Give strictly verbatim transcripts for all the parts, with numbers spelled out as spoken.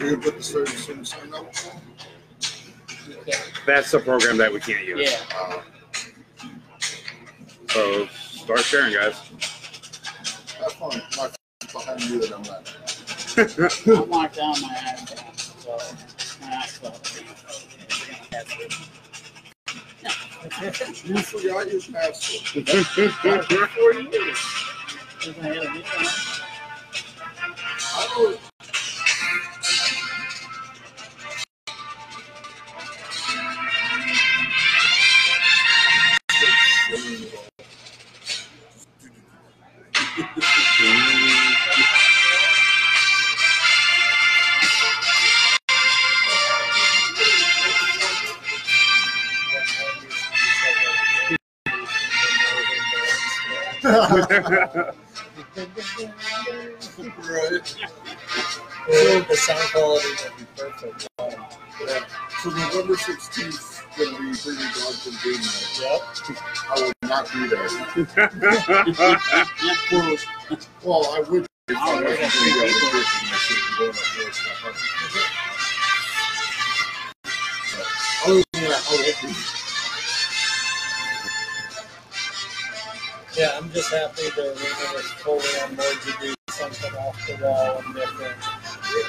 We're going to put the service in the sign up. Yeah. That's the program that we can't use. Yeah. Uh, so start sharing, guys. Have fun. My behind you that I'm not. I'm locked down my iPad, so my iPad. You forgot your password. I know it. Right. So the sound quality will be perfect. Um, yeah. So November sixteenth is going to be pretty Dodson game night. Yep. I will not be there. well, well, I would. If I wasn't going to be there in person, I shouldn't go up there. But other than that, I will be. Yeah, I'm just happy that we're going to pull it on board to do something off the wall and different. Yeah.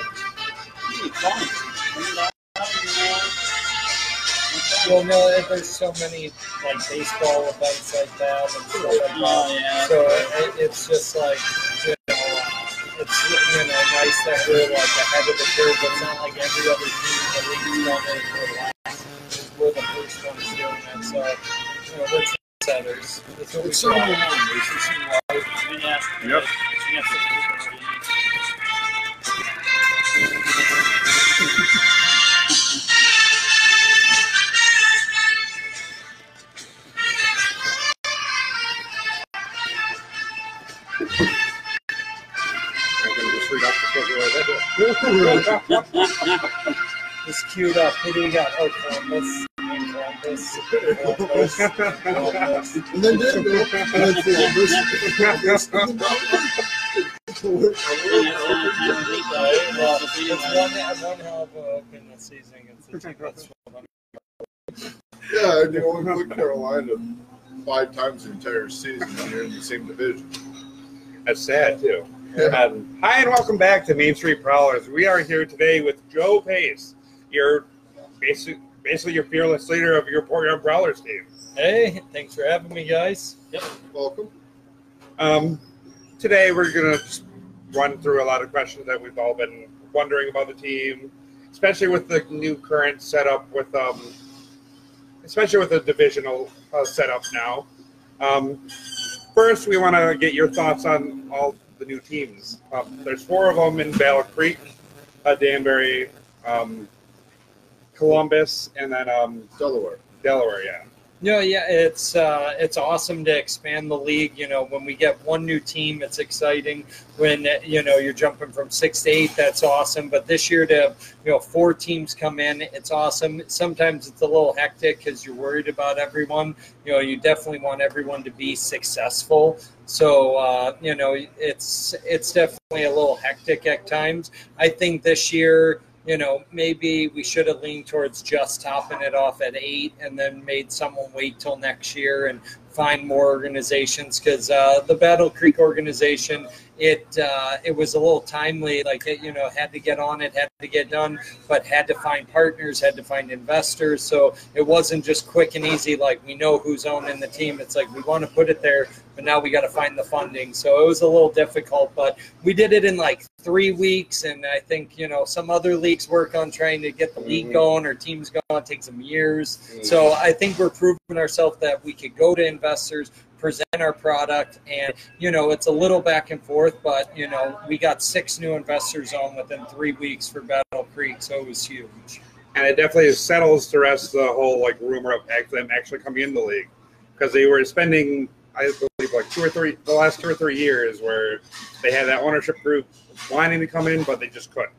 Well, no, there's so many like baseball events like that and stuff like that. Oh, yeah. So it, it's just like, you know, it's you know nice that we're like ahead of the curve, but not like every other team that we do on it for we're the first ones doing that. So, you know, we're It's, it's, it's so long. It's yep. It's queued up. Who do we got? Oh, Columbus. Columbus, Columbus, Columbus. And then Danville, and then Columbus, Columbus, Columbus. One hell of a open this season against the team that's twelve hundred. Yeah, and you only put Carolina five times the entire season when you're in the same division. That's sad, too. Yeah. Um, hi, and welcome back to Main Street Prowlers. We are here today with Joe Pace, your basic... basically your fearless leader of your Portland Prowlers team. Hey, thanks for having me, guys. Yep. Welcome. Um, today we're going to run through a lot of questions that we've all been wondering about the team, especially with the new current setup with, um, especially with the divisional uh, setup now. Um, first, we want to get your thoughts on all the new teams. Um, there's four of them in Battle Creek, uh, Danbury, um, Columbus, and then um, Delaware. Delaware, yeah. No, yeah, it's uh, it's awesome to expand the league. You know, when we get one new team, it's exciting. When you know you're jumping from six to eight, that's awesome. But this year, to you know, four teams come in, it's awesome. Sometimes it's a little hectic because you're worried about everyone. You know, you definitely want everyone to be successful. So uh, you know, it's it's definitely a little hectic at times. I think this year, you know, maybe we should have leaned towards just topping it off at eight and then made someone wait till next year and find more organizations, because uh, the Battle Creek organization, it uh, it was a little timely. Like, it, you know, had to get on it, had to get done, but had to find partners, had to find investors. So it wasn't just quick and easy, like we know who's owning the team. It's like we want to put it there, but now we got to find the funding. So it was a little difficult, but we did it in like three weeks. And I think, you know, some other leagues work on trying to get the mm-hmm. league going or teams going. It takes them years. Mm-hmm. So I think we're proving ourselves that we could go to investors, present our product, and, you know, it's a little back and forth, but, you know, we got six new investors on within three weeks for Battle Creek, so it was huge. And it definitely settles the rest of the whole, like, rumor of them actually coming in the league, because they were spending, I believe, like two or three, the last two or three years where they had that ownership group wanting to come in, but they just couldn't.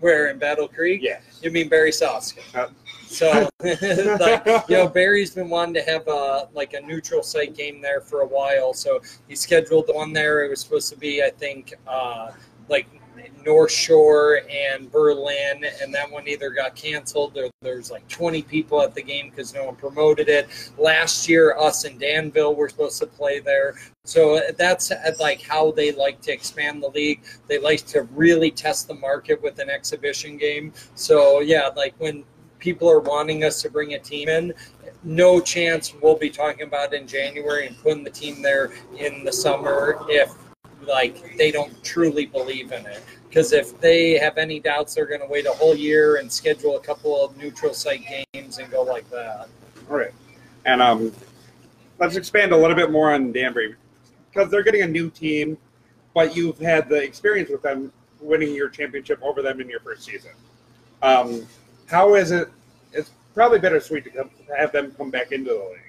Where, in Battle Creek? Yeah. You mean Barry Soskin? Uh, so, like, you know, Barry's been wanting to have a, like a neutral site game there for a while. So he scheduled the one there. It was supposed to be, I think, uh, like North Shore and Berlin, and that one either got canceled or there's like twenty people at the game because no one promoted it. Last year, us and Danville were supposed to play there. So that's like how they like to expand the league. They like to really test the market with an exhibition game. So, yeah, like when people are wanting us to bring a team in, no chance we'll be talking about in January and putting the team there in the summer if, like, they don't truly believe in it. Because if they have any doubts, they're going to wait a whole year and schedule a couple of neutral site games and go like that. All right. And um, let's expand a little bit more on Danbury, because they're getting a new team, but you've had the experience with them winning your championship over them in your first season. Um, how is it? It's probably bittersweet to, come, to have them come back into the league.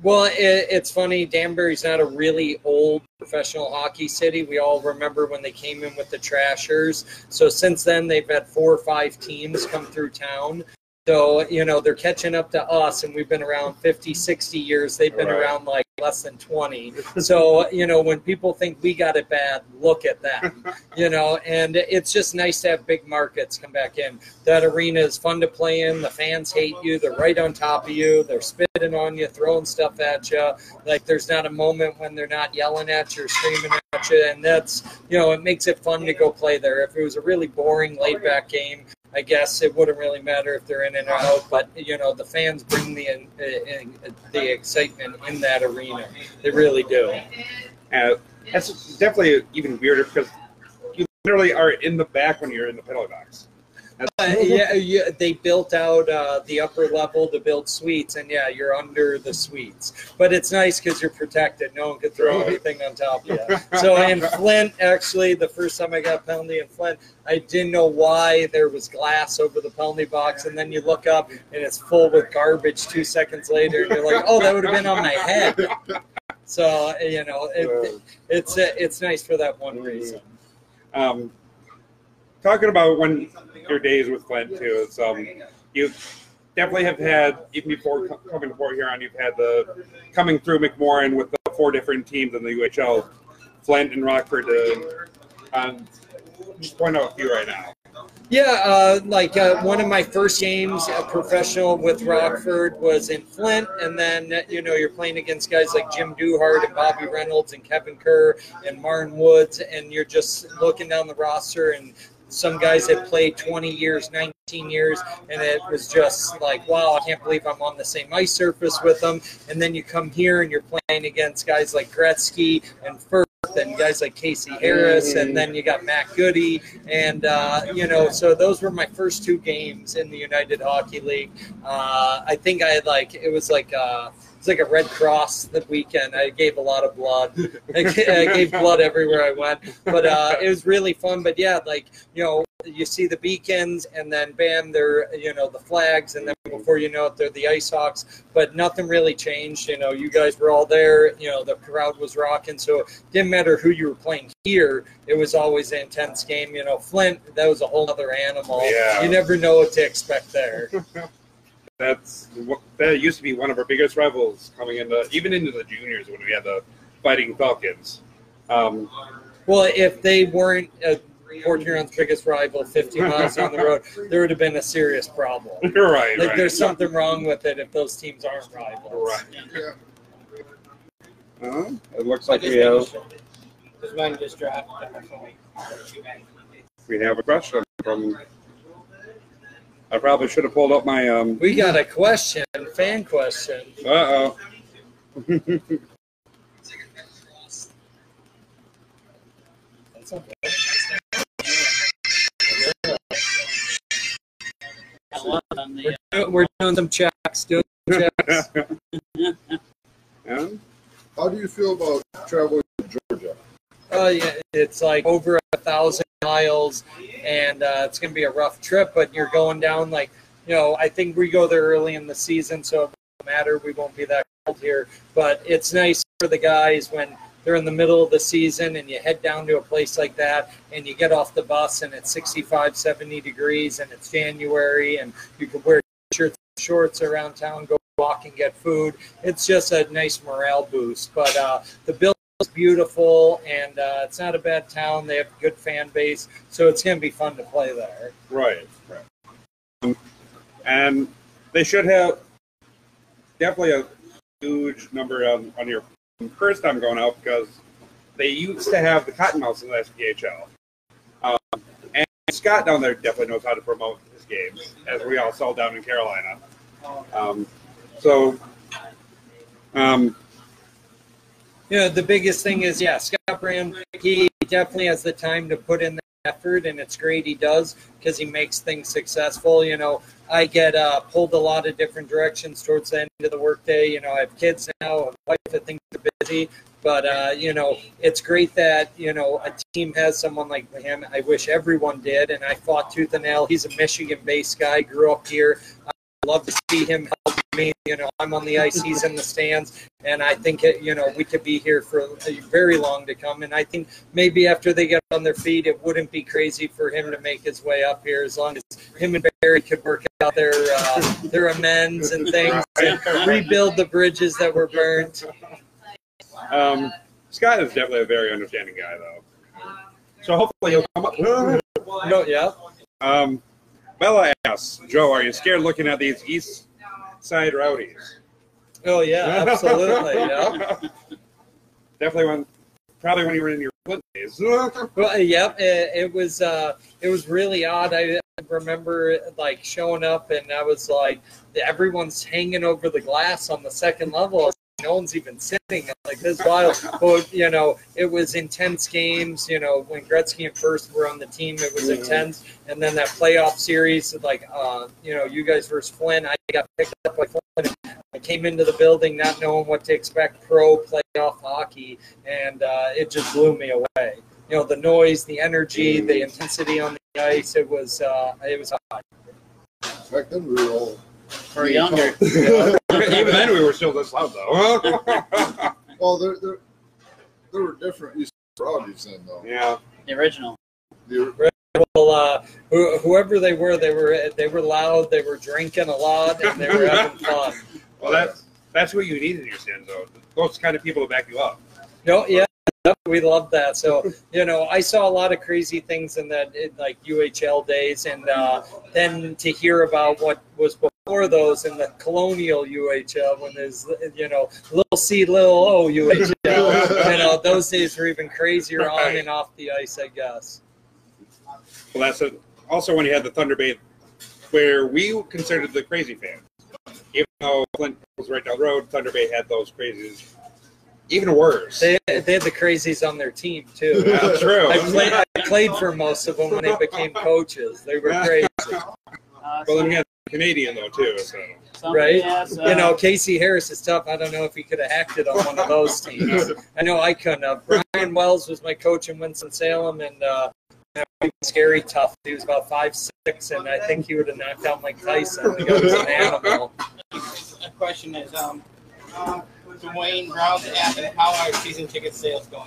Well, it, it's funny. Danbury's not a really old professional hockey city. We all remember when they came in with the Trashers. So since then, they've had four or five teams come through town. So, you know, they're catching up to us, and we've been around fifty, sixty years. They've been right. around, like, less than twenty. So, you know, when people think we got it bad, look at that, you know. And it's just nice to have big markets come back in. That arena is fun to play in. The fans hate you. They're right on top of you. They're spitting on you, throwing stuff at you. Like, there's not a moment when they're not yelling at you or screaming at you. And that's, you know, it makes it fun to go play there. If it was a really boring, laid-back game, I guess it wouldn't really matter if they're in and out, but, you know, the fans bring the in, in, the excitement in that arena. They really do. Uh, that's definitely even weirder because you literally are in the back when you're in the penalty box. Uh, yeah, yeah, they built out uh, the upper level to build suites, and, yeah, you're under the suites. But it's nice because you're protected. No one could throw right. anything on top of you. So in Flint, actually, the first time I got a penalty in Flint, I didn't know why there was glass over the penalty box, and then you look up, and it's full with garbage two seconds later, and you're like, oh, that would have been on my head. So, you know, it, it's, it's nice for that one reason. Um, talking about when – your days with Flint too. It's, um, you definitely have had, even before coming to Port Huron, you've had the coming through McMorran with the four different teams in the U H L, Flint and Rockford. To, um, just point out a few right now. Yeah, uh, like uh, one of my first games, uh, professional with Rockford, was in Flint, and then, you know, you're playing against guys like Jim Duhart and Bobby Reynolds and Kevin Kerr and Martin Woods, and you're just looking down the roster and some guys that played twenty years, nineteen years, and it was just like, wow, I can't believe I'm on the same ice surface with them. And then you come here and you're playing against guys like Gretzky and Firth and guys like Casey Harris, and then you got Matt Goody. And, uh, you know, so those were my first two games in the United Hockey League. Uh, I think I had like, it was like a, it's like a Red Cross the weekend. I gave a lot of blood. I gave blood everywhere I went. But uh, it was really fun. But, yeah, like, you know, you see the beacons, and then, bam, they're, you know, the flags. And then before you know it, they're the Ice Hawks. But nothing really changed. You know, you guys were all there. You know, the crowd was rocking. So it didn't matter who you were playing here. It was always an intense game. You know, Flint, that was a whole other animal. Yeah. You never know what to expect there. That's that used to be one of our biggest rivals coming into even into the juniors when we had the Fighting Falcons. Um, well, if they weren't uh, Port Huron's biggest rival, fifty miles down the road, there would have been a serious problem. You're right. Like right. There's something wrong with it if those teams aren't rivals. Right. Yeah. Uh, it looks like we have. Mine just dropped. We have a question from. I probably should have pulled up my. Um... We got a question, fan question. Uh oh. That's okay. We're doing, we're doing some checks. Doing some checks. Yeah. How do you feel about traveling to Georgia? Oh, uh, yeah, it's like over a thousand miles, and uh, it's going to be a rough trip, but you're going down like, you know, I think we go there early in the season, so it doesn't matter. We won't be that cold here, but it's nice for the guys when they're in the middle of the season and you head down to a place like that and you get off the bus and it's sixty-five, seventy degrees and it's January and you can wear shirts and shorts around town, go walk and get food. It's just a nice morale boost, but uh, the build It's beautiful, and uh, it's not a bad town. They have a good fan base, so it's going to be fun to play there. Right, right. And they should have definitely a huge number on, on your first time going out, because they used to have the Cottonmouths in the S P H L. Um, and Scott down there definitely knows how to promote his games, as we all saw down in Carolina. Um, so, um, you know, the biggest thing is, yeah, Scott Brand, he definitely has the time to put in the effort, and it's great he does, because he makes things successful. You know, I get uh, pulled a lot of different directions towards the end of the workday. You know, I have kids now, a wife that things are busy. But, uh, you know, it's great that, you know, a team has someone like him. I wish everyone did, and I fought tooth and nail. He's a Michigan-based guy, grew up here. I love to see him help me. You know, I'm on the ice, he's in the stands, and I think, it, you know, we could be here for very long to come. And I think maybe after they get on their feet, it wouldn't be crazy for him to make his way up here, as long as him and Barry could work out their, uh, their amends and things and rebuild the bridges that were burnt. Um, Scott is definitely a very understanding guy, though. So hopefully he'll come up. No, yeah. Um, Bella asks, Joe, are you scared looking at these East Side Rowdies? Oh, yeah, absolutely, yeah. Definitely when, probably when you were in your Flint days. Well, yep, it, it was, uh, it was really odd. I remember, like, showing up, and I was like, everyone's hanging over the glass on the second level. No one's even sitting, like, this is wild. But, you know, it was intense games. You know, when Gretzky and First were on the team, it was intense. And then that playoff series, like, uh, you know, you guys versus Flynn, I got picked up by Flynn. I came into the building not knowing what to expect, pro playoff hockey, and uh, it just blew me away. You know, the noise, the energy, the intensity on the ice, it was, uh, it was hot. Back then we were all or younger. Even then we were still this loud, though. Well, there, there, there were different East Rowdies then, though. Yeah. The original. The, well, uh, who, whoever they were, they were they were loud, they were drinking a lot, and they were having fun. Well, that's, that's what you need in your stands, though. Those kind of people to back you up. No, yeah. We love that. So, you know, I saw a lot of crazy things in that, in like U H L days, and uh, then to hear about what was before those in the colonial U H L, when there's, you know, little C, little O U H L. You know, those days were even crazier on and off the ice, I guess. Well, that's a, also when you had the Thunder Bay, where we considered the crazy fans. Even though Flint was right down the road, Thunder Bay had those crazies. Even worse. They, they had the crazies on their team, too. Yeah, true. I played, I played for most of them when they became coaches. They were crazy. Well, uh, so then we had a Canadian, though, too. So. Right? Has, uh, you know, Casey Harris is tough. I don't know if he could have acted on one of those teams. I know I couldn't have. Brian Wells was my coach in Winston-Salem, and uh, he was scary tough. He was about five six, and I think he would have knocked out Mike Tyson. I think I was an animal. The question is, um, uh, Dwayne Brown's app, and how are season ticket sales going?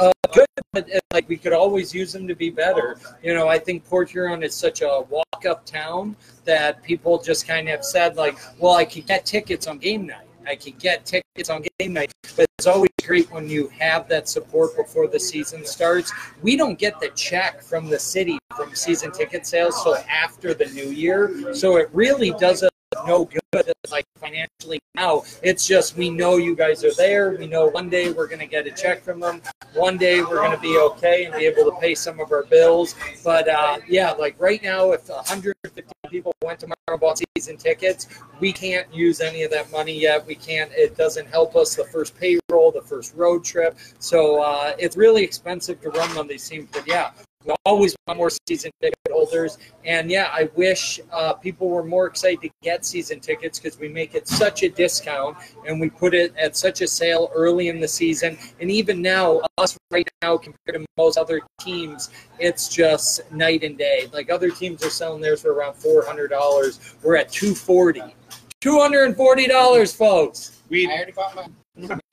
Uh, good, but like we could always use them to be better. You know, I think Port Huron is such a walk-up town that people just kind of said, like, well, I could get tickets on game night. I could get tickets on game night, but it's always great when you have that support before the season starts. We don't get the check from the city from season ticket sales till after the new year, so it really doesn't no good, like, financially now. It's just, we know you guys are there. We know one day we're going to get a check from them. One day we're going to be okay and be able to pay some of our bills. But, uh, yeah, like right now, if one hundred fifty people went tomorrow and bought season tickets, we can't use any of that money yet. We can't. It doesn't help us the first payroll, the first road trip. So uh, it's really expensive to run on these teams. But, yeah. We always want more season ticket holders, and yeah, I wish uh, people were more excited to get season tickets, because we make it such a discount, and we put it at such a sale early in the season. And even now, us right now compared to most other teams, it's just night and day. Like, other teams are selling theirs for around four hundred dollars. We're at two forty, two hundred and forty dollars, folks. We I already bought mine.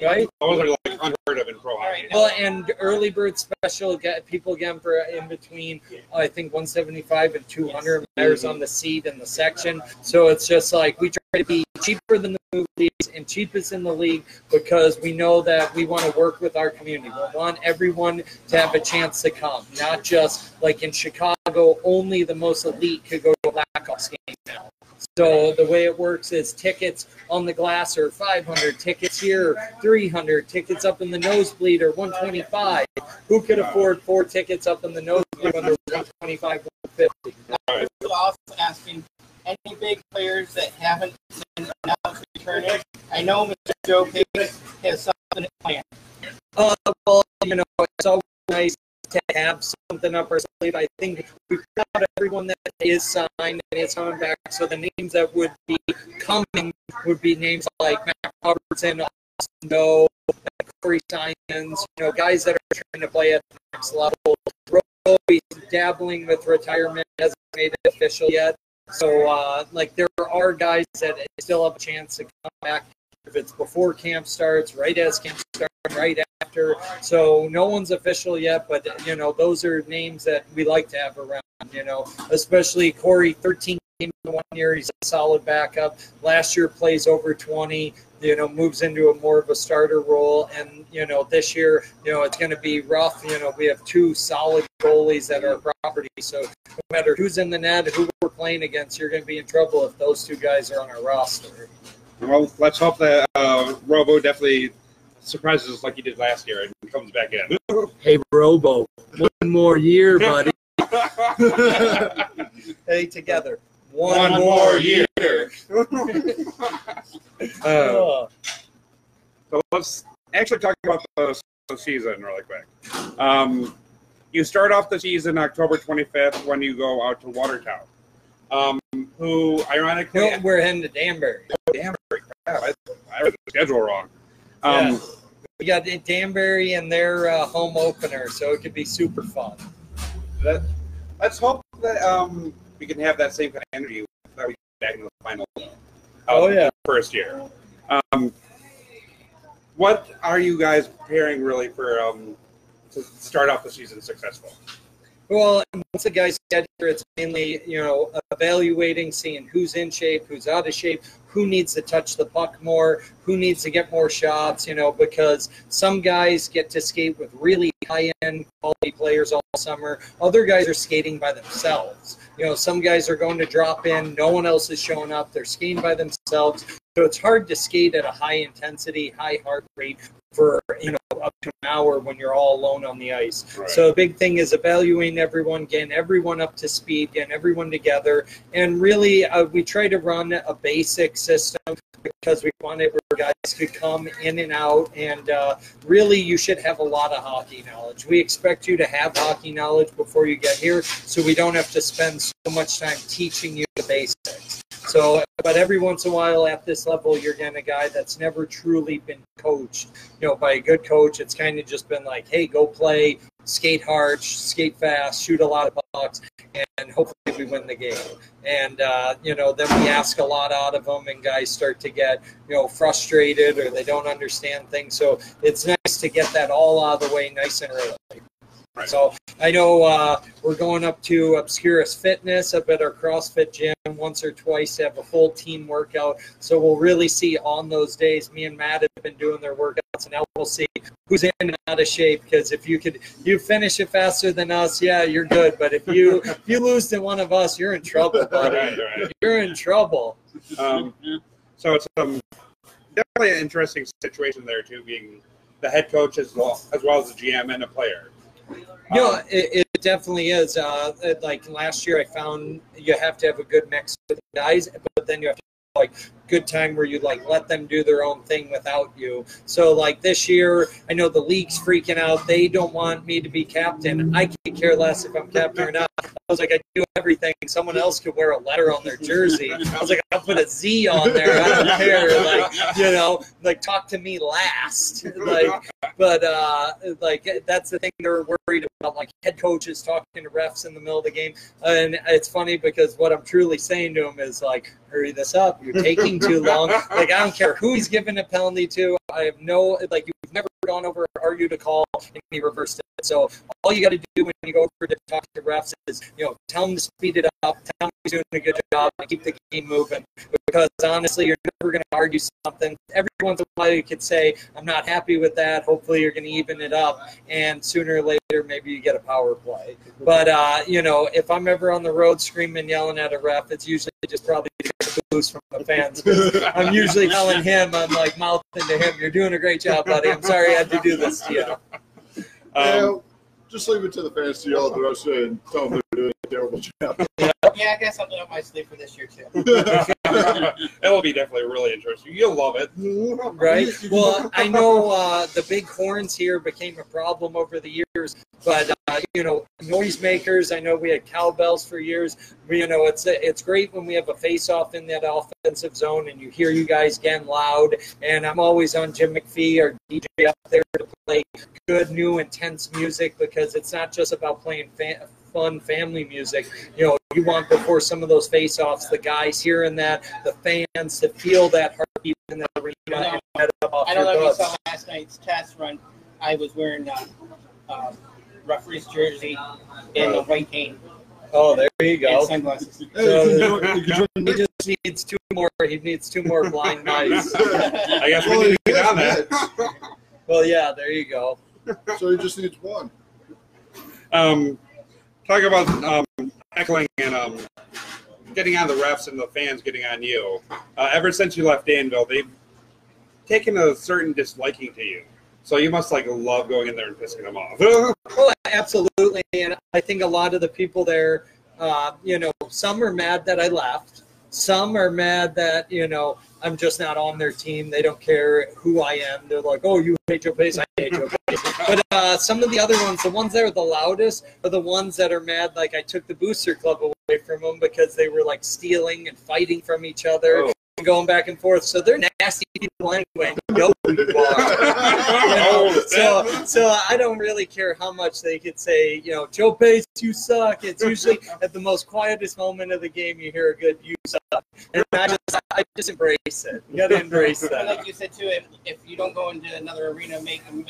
Right? Those are like unheard of in pro hockey. Right. Well, and early bird special, get people again for in between, yeah. uh, I think one seventy-five and two hundred yes. players mm-hmm. on the seat and the section. So it's just like we try to be cheaper than the movies and cheapest in the league because we know that we want to work with our community. We want everyone to have a chance to come, not just like in Chicago, only the most elite could go to a Blackhawks game now. So the way it works is tickets on the glass are five hundred, tickets here three hundred, tickets up in the nosebleed are one twenty-five. Who could afford four tickets up in the nosebleed when they're one twenty-five, one fifty? I was also asking any big players that haven't been announced returning. I know Mister Joe Pace has something planned. Uh, well, you know, it's always nice to have something up our sleeve. I think we've got everyone that is signed and is coming back. So the names that would be coming would be names like Matt Robertson, Austin Doe, Corey Simons, you know, guys that are trying to play at the next level. Roby's dabbling with retirement, hasn't made it official yet. So, uh, like, there are guys that still have a chance to come back. If it's before camp starts, right as camp starts, right after. So no one's official yet, but, you know, those are names that we like to have around, you know, especially Corey, thirteen games in one year. He's a solid backup. Last year plays over twenty, you know, moves into a more of a starter role. And, you know, this year, you know, it's going to be rough. You know, we have two solid goalies that are property. So no matter who's in the net, who we're playing against, you're going to be in trouble if those two guys are on our roster. Well, let's hope that uh, Robo definitely surprises us like he did last year and comes back in. Hey, Robo, one more year, buddy. Hey, together. One, one more year. year. uh, so let's actually talk about the season really quick. Um, you start off the season October twenty-fifth when you go out to Watertown. Um, who ironically no, we're heading to Danbury. Oh, Danbury. Yeah, I, I read the schedule wrong. Um, yeah. We got Danbury and their uh, home opener, so it could be super fun. That, let's hope that um, we can have that same kind of interview that we get back in the final. Uh, oh yeah, first year. Um, what are you guys preparing really for um, to start off the season successful? Well, once the guys get here, it's mainly, you know, evaluating, seeing who's in shape, who's out of shape, who needs to touch the puck more, who needs to get more shots, you know, because some guys get to skate with really high-end quality players all summer. Other guys are skating by themselves. You know, some guys are going to drop in. No one else is showing up. They're skating by themselves. So it's hard to skate at a high intensity, high heart rate for, you know, up to an hour when you're all alone on the ice. Right. So a big thing is evaluating everyone, getting everyone up to speed, getting everyone together. And really, uh, we try to run a basic system because we want everyone guys to come in and out. And uh, really, you should have a lot of hockey knowledge. We expect you to have hockey knowledge before you get here so we don't have to spend so much time teaching you the basics. So, but every once in a while at this level, you're getting a guy that's never truly been coached, you know, by a good coach. It's kind of just been like, hey, go play, skate hard, skate fast, shoot a lot of pucks, and hopefully we win the game. And, uh, you know, then we ask a lot out of them, and guys start to get, you know, frustrated or they don't understand things. So it's nice to get that all out of the way nice and early. Right. So I know uh, we're going up to Obscurus Fitness up at our CrossFit gym once or twice to have a full team workout. So we'll really see on those days. Me and Matt have been doing their workouts, and now we'll see who's in and out of shape. Because if you could, you finish it faster than us, yeah, you're good. But if you if you lose to one of us, you're in trouble, buddy. Right, right. You're in trouble. Um, so it's um, definitely an interesting situation there too, being the head coach as well as well as the G M and a player. You know, it, it definitely is. Uh, like last year, I found you have to have a good mix with the guys, but then you have to have, like, good time where you, like, let them do their own thing without you. So, like, this year, I know the league's freaking out. They don't want me to be captain. I can't care less if I'm captain or not. I was like, I do everything. Someone else could wear a letter on their jersey. I was like, I'll put a Z on there. I don't care. Like, you know, like, talk to me last. Like, but, uh, like, that's the thing they're worried about, like, head coaches talking to refs in the middle of the game. And it's funny because what I'm truly saying to them is, like, hurry this up. You're taking too long. Like, I don't care who he's giving a penalty to. I have no, like, you've never gone over, argued a call, and he reversed it. So all you got to do when you go over to talk to refs is, you know, tell them to speed it up, tell them he's doing a good job, and keep the game moving. Because, honestly, you're never going to argue something. Every once in a while you could say, I'm not happy with that. Hopefully you're going to even it up, and sooner or later maybe you get a power play. But, uh, you know, if I'm ever on the road screaming, yelling at a ref, it's usually just probably the boost from the fans. I'm usually telling him, I'm like mouthing to him, you're doing a great job, buddy. I'm sorry I had to do this to you. Um, yeah, just leave it to the fans to yell at the refs and tell them they're doing a terrible job. Yeah, yeah, I got something up my sleeve for this year, too. It'll be definitely really interesting. You'll love it. Right? Well, I know uh, the big horns here became a problem over the years, but, uh, you know, noisemakers, I know we had cowbells for years. You know, it's it's great when we have a face-off in that offensive zone and you hear you guys getting loud. And I'm always on Jim McPhee or D J up there to play good, new, intense music, because it's not just about playing fan- fun family music. You know, you want, before some of those face-offs, the guys hearing that, the fans to feel that heartbeat in that arena. You know, and I don't know if bugs. You saw last night's test run. I was wearing uh, uh, referee's jersey and the white cane. Oh, there you go. And sunglasses. So, he just needs two more. He needs two more blind mice. I guess we need to get on that. Well, yeah, there you go. So he just needs one. Um, talk about um, heckling and um, getting on the refs and the fans getting on you. Uh, ever since you left Danville, they've taken a certain disliking to you. So you must, like, love going in there and pissing them off. Well, absolutely, and I think a lot of the people there, uh, you know, some are mad that I left. Some are mad that, you know, I'm just not on their team. They don't care who I am. They're like, oh, you hate Joe Pace, I hate Joe Pace. But uh, some of the other ones, the ones that are the loudest, are the ones that are mad, like, I took the Booster Club away from them because they were, like, stealing and fighting from each other. Oh. Going back and forth, so they're nasty people anyway. No people are. So, so I don't really care how much they could say, you know, Joe Pace, you suck. It's usually at the most quietest moment of the game you hear a good "you suck," and I just, I just embrace it. You gotta embrace that. Like you said too, if, if you don't go into another arena, make them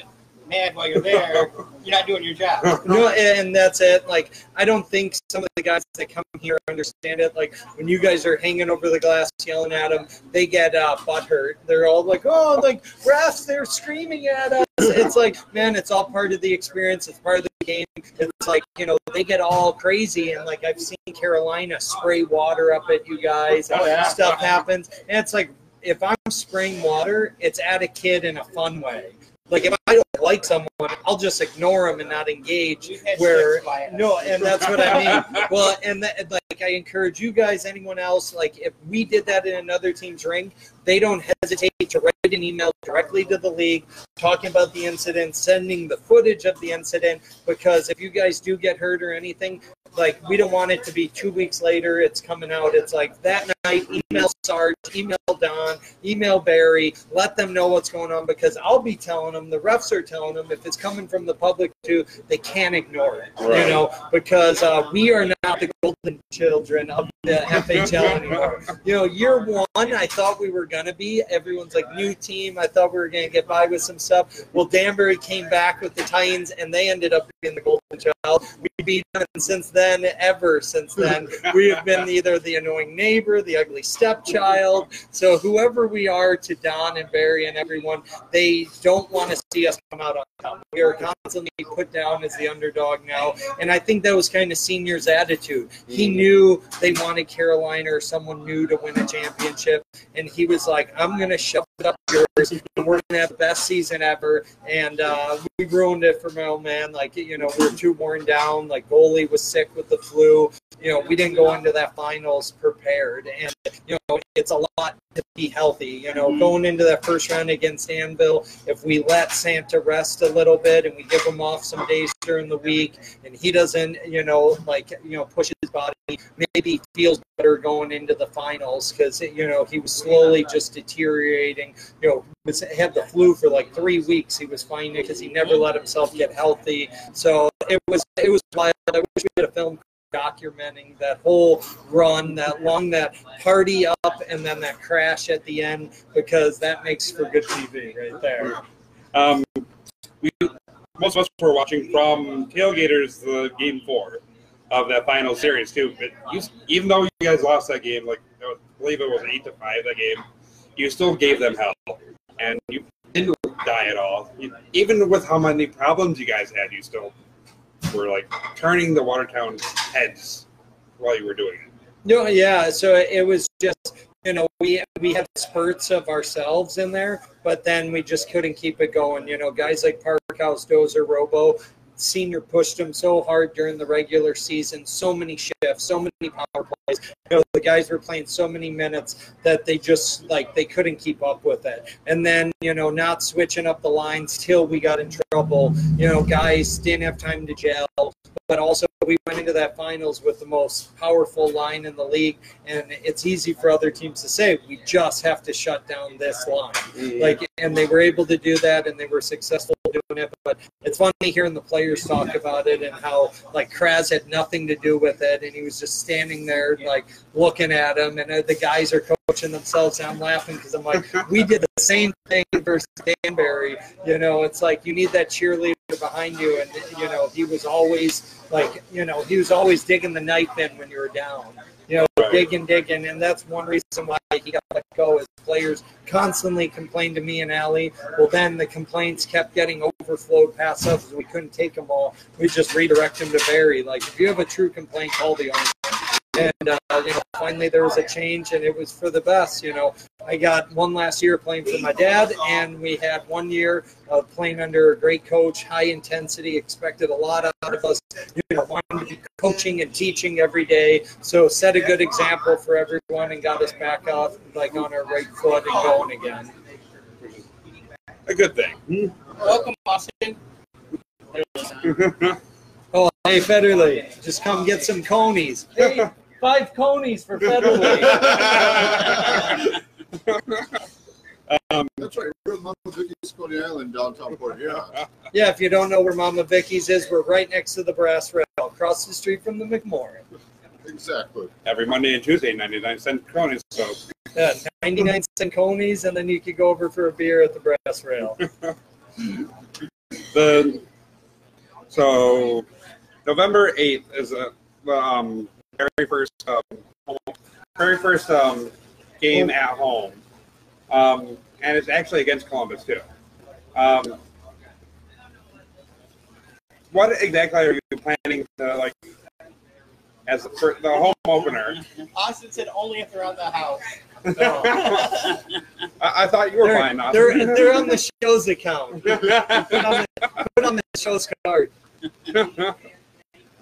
mad while you're there, you're not doing your job. No, and that's it. Like, I don't think some of the guys that come here understand it. Like, when you guys are hanging over the glass yelling at them, they get uh, butthurt. They're all like, oh, like, refs, they're screaming at us. It's like, man, it's all part of the experience. It's part of the game. It's like, you know, they get all crazy. And, like, I've seen Carolina spray water up at you guys. Oh, yeah. Stuff happens. And it's like, if I'm spraying water, it's at a kid in a fun way. Like, if I don't like someone, I'll just ignore them and not engage. Where no, and that's what I mean. Well, and that, like, I encourage you guys, anyone else, like, if we did that in another team's rink, they don't hesitate to write an email directly to the league talking about the incident, sending the footage of the incident, because if you guys do get hurt or anything, like, we don't want it to be two weeks later, it's coming out. It's like that night, email Sarge, email Don, email Barry, let them know what's going on, because I'll be telling them, the refs are telling them, if it's coming from the public too, they can't ignore it, right. You know, because uh, we are not the golden children of the F H L anymore. You know, year one, I thought we were going to be. Everyone's like, new team, I thought we were going to get by with some stuff. Well, Danbury came back with the Titans, and they ended up being the golden child. We beat them, and since then, ever since then, we have been either the annoying neighbor, the ugly stepchild. So whoever we are to Don and Barry and everyone, they don't want to see us come out on top. We are constantly put down as the underdog now, and I think that was kind of Senior's attitude. He knew they wanted Carolina or someone new to win a championship, and he was like, I'm going to shove it up yours, and we're going to have the best season ever, and uh, we ruined it for my old man. Like, you know, we're too worn down. Like, goalie was sick with the flu. You know, we didn't go into that finals prepared, and, you know, it's a lot to be healthy. You know, mm-hmm. Going into that first round against Danville, if we let Santa rest a little bit and we give him off some days during the week, and he doesn't, you know, like, you know, push his body, maybe he feels better going into the finals, because, you know, he was slowly just deteriorating. You know, was, had the flu for like three weeks. He was fine because he never let himself get healthy. So it was it was wild. I wish we had a film documenting that whole run, that long, that party up, and then that crash at the end, because that makes for good T V right there. Um, we, most of us were watching from tailgaters the game four of that final series too. But you, even though you guys lost that game, like I believe it was eight to five that game, you still gave them hell, and you didn't die at all. You, even with how many problems you guys had, you still were like turning the Watertown heads while you were doing it. No, yeah. So it was just, you know, we we had spurts of ourselves in there, but then we just couldn't keep it going. You know, guys like Parkhouse, Dozer, Robo, Senior pushed him so hard during the regular season, so many shifts, so many power plays. You know, the guys were playing so many minutes that they just, like, they couldn't keep up with it. And then, you know, not switching up the lines till we got in trouble. You know, guys didn't have time to gel. But also we went into that finals with the most powerful line in the league, and it's easy for other teams to say, we just have to shut down this line. Yeah. Like, and they were able to do that, and they were successful doing it. But it's funny hearing the players talk about it and how, like, Kraz had nothing to do with it, and he was just standing there, like, looking at him, and the guys are coaching themselves, and I'm laughing because I'm like, we did the same thing versus Danbury. You know, it's like you need that cheerleader behind you, and, you know, he was always – like, you know, he was always digging the knife in when you were down, you know, right. digging, digging. And that's one reason why he got let go, is players constantly complained to me and Allie. Well, then the complaints kept getting overflowed past us. We couldn't take them all. We just redirect them to Barry. Like, if you have a true complaint, call the owner. And, uh, you know, finally there was a change, and it was for the best. You know, I got one last year playing for my dad, and we had one year of playing under a great coach, high intensity, expected a lot out of us, you know, wanted to be coaching and teaching every day. So set a good example for everyone and got us back off, like, on our right foot and going again. A good thing. Hmm? Welcome, Austin. Oh, hey, Federley, just come get some conies. Hey. Five conies for Federley. um, That's right. We're at Mama Vicky's Coney Island, downtown Port Huron. Yeah, if you don't know where Mama Vicky's is, we're right next to the Brass Rail, across the street from the McMorran. Exactly. Every Monday and Tuesday, ninety-nine cent conies. So. Yeah, ninety-nine cent conies, and then you could go over for a beer at the Brass Rail. the, so, November eighth is a... Um, Very first, um, very first um, game at home, um, and it's actually against Columbus too. Um, what exactly are you planning to, like, as the, for the home opener? Austin said only if they're on the house. So. I, I thought you were they're, fine, Austin. They're, they're on the show's account. Put on the, put on the show's card.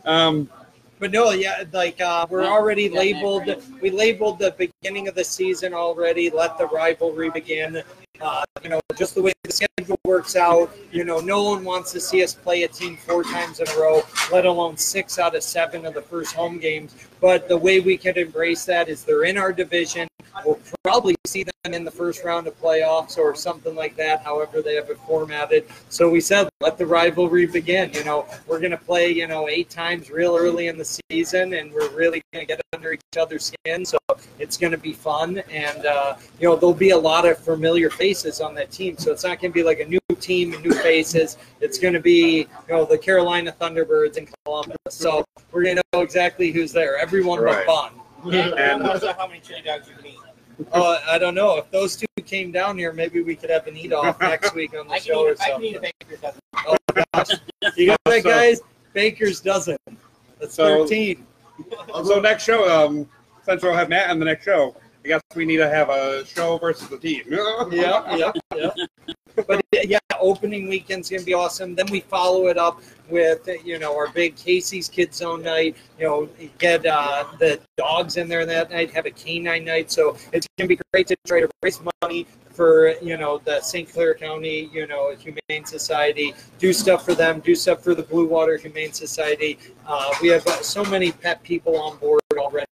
um. But no, yeah, like uh, we're already labeled. We labeled the beginning of the season already. Let the rivalry begin. Uh, you know, just the way the schedule works out. You know, no one wants to see us play a team four times in a row, let alone six out of seven of the first home games. But the way we can embrace that is they're in our division. We'll probably see them in the first round of playoffs or something like that, however they have it formatted. So we said, let the rivalry begin. You know, we're going to play, you know, eight times real early in the season, and we're really going to get under each other's skin. So it's going to be fun. And, uh, you know, there'll be a lot of familiar faces on that team. So it's not going to be like a new team and new faces. It's going to be, you know, the Carolina Thunderbirds in Columbus. So we're going to know exactly who's there. Everyone right. But fun. And I don't know how many chili dogs you need. Uh, I don't know. If those two came down here, maybe we could have an eat-off next week on the show or something. I can eat a baker's dozen. Oh, gosh. You got that, guys? Baker's dozen. That's thirteen. So next show, um, since we'll have Matt on the next show, I guess we need to have a show versus the team. Yeah, yeah, yeah. But, yeah, opening weekend's going to be awesome. Then we follow it up with, you know, our big Casey's Kids Zone night, you know, get uh, the dogs in there that night, have a canine night. So it's going to be great to try to raise money for, you know, the Saint Clair County, you know, Humane Society, do stuff for them, do stuff for the Blue Water Humane Society. Uh, we have uh, so many pet people on board already.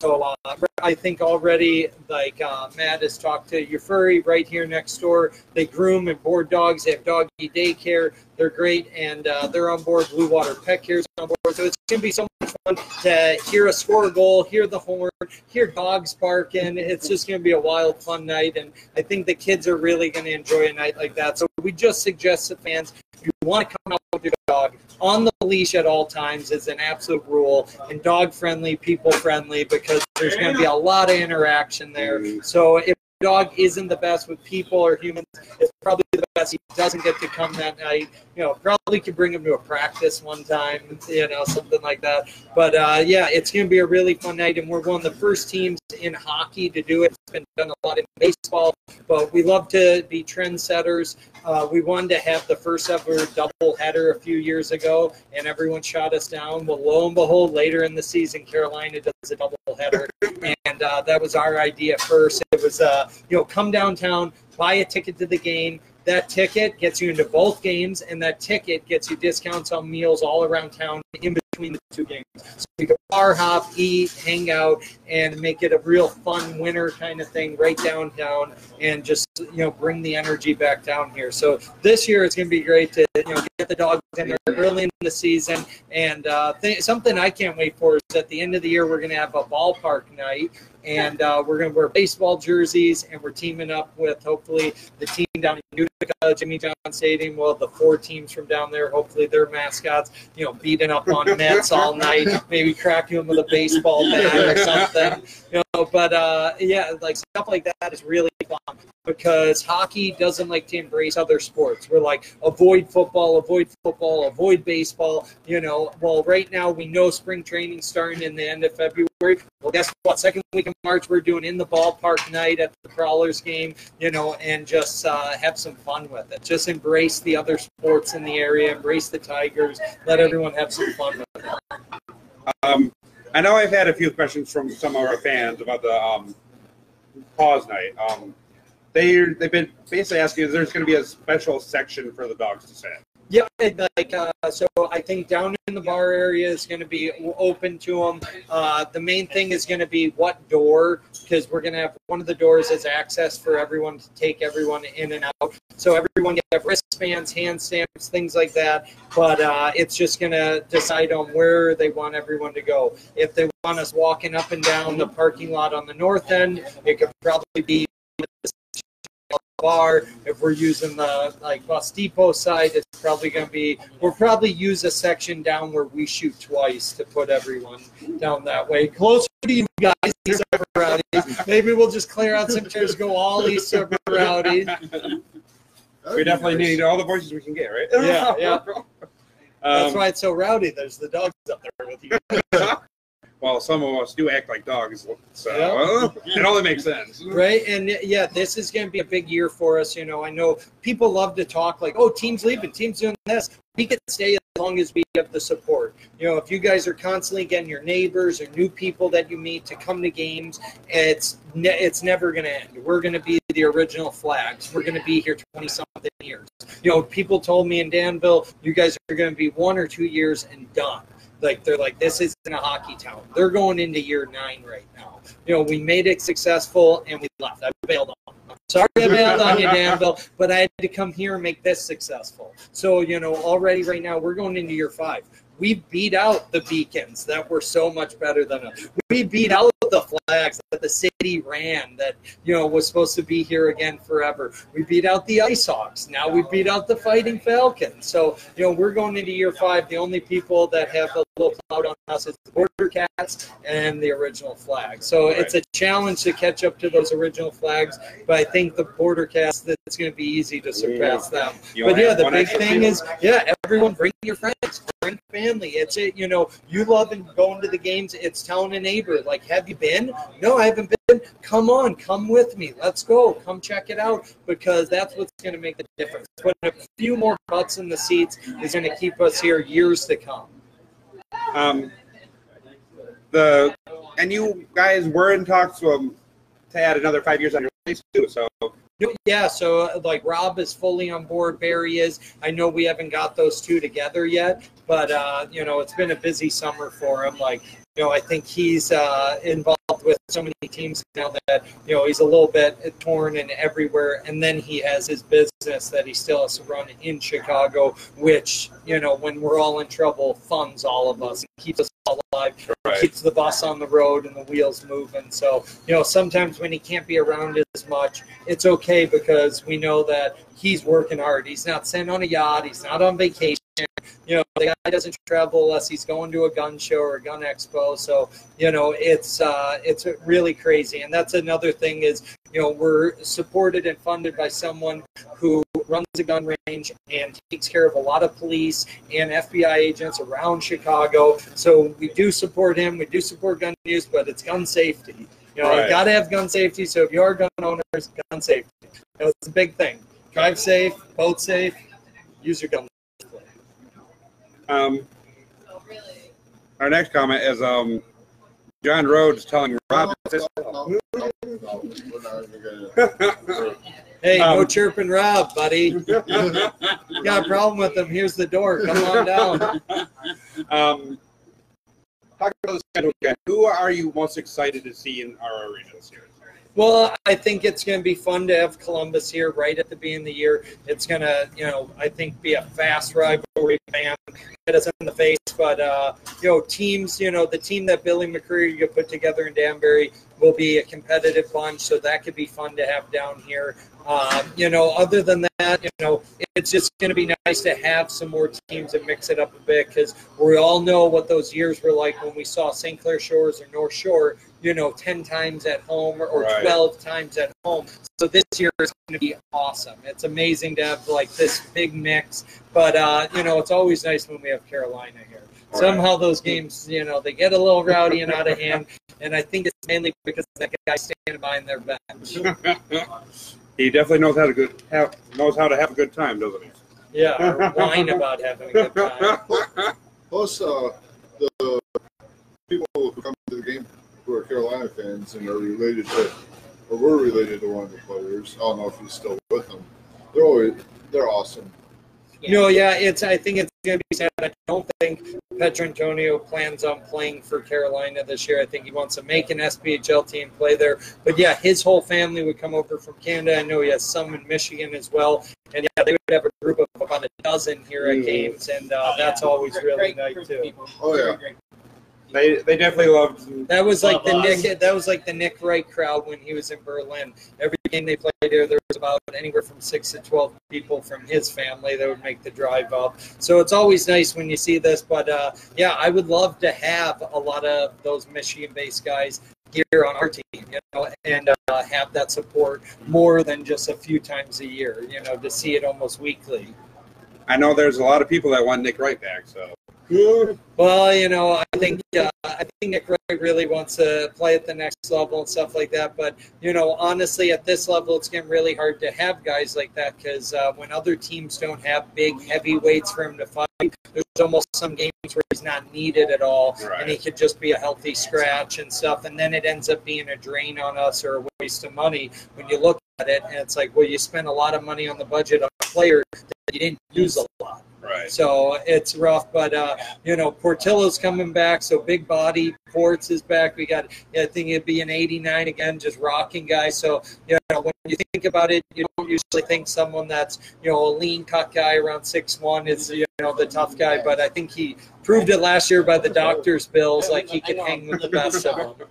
So uh, I think already, like uh, Matt has talked to Ufuri right here next door. They groom and board dogs. They have doggy daycare. They're great, and uh, they're on board. Blue Water Pet Care is on board. So it's going to be so much fun to hear a score goal, hear the horn, hear dogs barking. It's just going to be a wild, fun night, and I think the kids are really going to enjoy a night like that. So we just suggest to fans, if you want to come out with your dog, on the leash at all times is an absolute rule, and dog-friendly, people-friendly, because there's going to be a lot of interaction there. So if your dog isn't the best with people or humans, it's probably the best he doesn't get to come that night. You know, probably could bring him to a practice one time, you know, something like that. But, uh, yeah, it's going to be a really fun night, and we're one of the first teams in hockey to do it. It's been done a lot in baseball, but we love to be trendsetters. Uh, we wanted to have the first ever doubleheader a few years ago, and everyone shot us down. Well, lo and behold, later in the season, Carolina does a doubleheader, and uh, that was our idea first. It was, uh, you know, come downtown, buy a ticket to the game. That ticket gets you into both games, and that ticket gets you discounts on meals all around town in between the two games. So you can bar hop, eat, hang out, and make it a real fun winter kind of thing right downtown, and just, you know, bring the energy back down here. So this year it's going to be great to, you know, get the dogs in there early in the season. And uh, th something I can't wait for is at the end of the year we're going to have a ballpark night. And uh, we're going to wear baseball jerseys, and we're teaming up with, hopefully, the team down in Utica, Jimmy John Stadium. Well, the four teams from down there, hopefully their mascots, you know, beating up on Mets all night, maybe cracking them with a baseball bat or something. You know, but, uh, yeah, like stuff like that is really fun because hockey doesn't like to embrace other sports. We're like, avoid football, avoid football, avoid baseball. You know, well, right now we know spring training starting in the end of February. Well, guess what? Second week of March, we're doing in the ballpark night at the Prowlers game, you know, and just uh, have some fun with it. Just embrace the other sports in the area, embrace the Tigers, let everyone have some fun with it. Um, I know I've had a few questions from some of our fans about the um, pause night. Um, they, they've been basically asking if there's going to be a special section for the dogs to sit. Yeah, like uh, so I think down in the bar area is going to be open to them. Uh, the main thing is going to be what door, because we're going to have one of the doors as access for everyone to take everyone in and out. So everyone gets wristbands, hand stamps, things like that. But uh, it's just going to decide on where they want everyone to go. If they want us walking up and down the parking lot on the north end, it could probably be the bar. If we're using the like Bus Depot side, it's probably going to be, we'll probably use a section down where we shoot twice to put everyone down that way. Closer to you guys, East Upper Rowdies. Maybe we'll just clear out some chairs, go all East Upper Rowdies. We definitely need all the voices we can get, right? Yeah, yeah. Um, that's why it's so rowdy. There's the dogs up there with you guys. Well, some of us do act like dogs, so yep. It only makes sense. Right, and yeah, this is going to be a big year for us. You know, I know people love to talk like, oh, team's leaving, team's doing this. We can stay as long as we have the support. You know, if you guys are constantly getting your neighbors or new people that you meet to come to games, it's ne it's never going to end. We're going to be the original flags. We're going to be here twenty-something years. You know, people told me in Danville, you guys are going to be one or two years and done. Like, they're like, this isn't a hockey town. They're going into year nine right now. You know, we made it successful, and we left. I bailed on them. Sorry I bailed on you, Danville, but I had to come here and make this successful. So, you know, already right now, we're going into year five. We beat out the Beacons that were so much better than us. We beat out the flags that the city ran that, you know, was supposed to be here again forever. We beat out the Ice Hawks. Now we beat out the Fighting Falcons. So, you know, we're going into year five. The only people that have a little cloud on us is the Border Cats and the original flag. So it's a challenge to catch up to those original flags, but I think the Border Cats, it's going to be easy to surpass them. But, yeah, the big thing is, yeah, everyone bring your friends, bring family. It's it, you know, you love and going to the games. It's telling a neighbor, like, have you been? No, I haven't been. Come on, come with me. Let's go. Come check it out, because that's what's going to make the difference. Putting a few more butts in the seats is going to keep us here years to come. Um, the and you guys were in talks um, to add another five years on your lease too. So yeah, so like Rob is fully on board. Barry is. I know we haven't got those two together yet, but uh, you know, it's been a busy summer for him. Like, you know, I think he's uh, involved with so many teams now that, you know, he's a little bit torn and everywhere. And then he has his business that he still has to run in Chicago, which, you know, when we're all in trouble, funds all of us. It keeps us all alive. Right. It keeps the bus on the road and the wheels moving. So, you know, sometimes when he can't be around as much, it's okay because we know that he's working hard. He's not sitting on a yacht. He's not on vacation. You know, the guy doesn't travel unless he's going to a gun show or a gun expo. So, you know, it's uh, it's really crazy. And that's another thing is, you know, we're supported and funded by someone who runs a gun range and takes care of a lot of police and F B I agents around Chicago. So we do support him. We do support gun use, but it's gun safety. You know, right. You got to have gun safety. So if you are gun owners, gun safety. You know, it's a big thing. Drive safe, boat safe, use your gun. Um, our next comment is um, John Rhodes telling Rob. No, no, no, no, we're not even gonna... Hey, um, no chirping Rob, buddy. You got a problem with him? Here's the door. Come on down. Um, talk about the schedule again. Who are you most excited to see in our arena this year? Well, I think it's going to be fun to have Columbus here right at the beginning of the year. It's going to, you know, I think be a fast rivalry fan. Hit us in the face. But, uh, you know, teams, you know, the team that Billy McCreary put together in Danbury will be a competitive bunch. So that could be fun to have down here. Uh, you know, other than that, you know, it's just going to be nice to have some more teams and mix it up a bit because we all know what those years were like when we saw Saint Clair Shores or North Shore, you know, ten times at home or right. twelve times at home. So this year is going to be awesome. It's amazing to have, like, this big mix. But, uh, you know, it's always nice when we have Carolina here. All Somehow right. those games, you know, they get a little rowdy and out of hand. And I think it's mainly because that guy standing behind their bench. He definitely knows how to good have, knows how to have a good time, doesn't he? Yeah, or whine about having a good time. Plus, uh, the people who come to the game who are Carolina fans and are related to, or were related to one of the players. I don't know if he's still with them. They're always, they're awesome. You know, yeah, it's. I think it's going to be sad. I don't think Petrantonio plans on playing for Carolina this year. I think he wants to make an S P H L team, play there. But, yeah, his whole family would come over from Canada. I know he has some in Michigan as well. And, yeah, they would have a group of about a dozen here at games, and uh, that's always really nice, too. Oh, yeah. They they definitely loved. That was like the Nick. That was like the Nick Wright crowd when he was in Berlin. Every game they played there, there was about anywhere from six to twelve people from his family that would make the drive up. So it's always nice when you see this. But uh, yeah, I would love to have a lot of those Michigan-based guys here on our team, you know, and uh, have that support more than just a few times a year. You know, to see it almost weekly. I know there's a lot of people that want Nick Wright back, so. Well, you know, I think uh, I think Nick Wright really wants to play at the next level and stuff like that. But, you know, honestly, at this level, it's getting really hard to have guys like that because uh, when other teams don't have big heavyweights for him to fight, there's almost some games where he's not needed at all, right. And he could just be a healthy scratch and stuff. And then it ends up being a drain on us or a waste of money when you look at it. And it's like, well, you spend a lot of money on the budget on a player that you didn't use a lot. Right. So it's rough, but, uh, you know, Portillo's coming back, so Big Body Ports is back. We got, I think it'd be an eighty-nine again, just rocking guy. So, you know, when you think about it, you don't usually think someone that's, you know, a lean cut guy around six one is, you know, the tough guy. But I think he proved it last year by the doctor's bills, like he could hang with the best of them.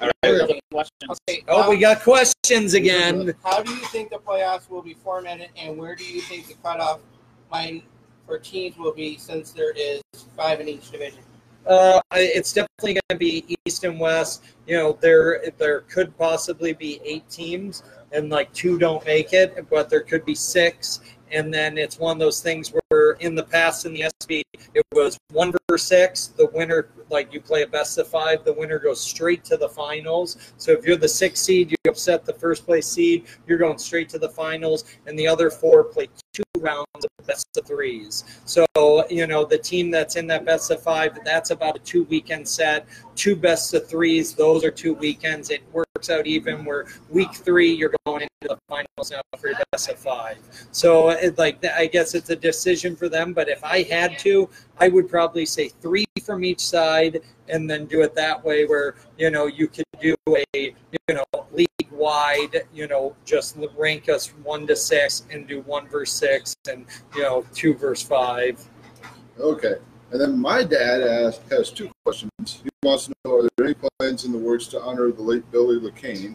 All right. Okay, oh, um, we got questions again. How do you think the playoffs will be formatted, and where do you think the cutoff line or teams will be, since there is five in each division? Uh, it's definitely going to be East and West. You know, there there could possibly be eight teams, and like two don't make it, but there could be six. And then it's one of those things where in the past in the S B, it was one for six. The winner, like you play a best of five, the winner goes straight to the finals. So if you're the sixth seed, you upset the first place seed, you're going straight to the finals, and the other four play two rounds of best of threes. So, you know, the team that's in that best of five, that's about a two weekend set. Two best of threes, those are two weekends. It works works out even, where week three you're going into the finals now for the best of five. So it, like, I guess it's a decision for them, but if I had to, I would probably say three from each side and then do it that way, where, you know, you could do a, you know, league-wide, you know, just rank us one to six and do one versus six and, you know, two versus five. Okay. And then my dad asked, has two questions. He wants to know, are there any plans in the works to honor the late Billy Lacane?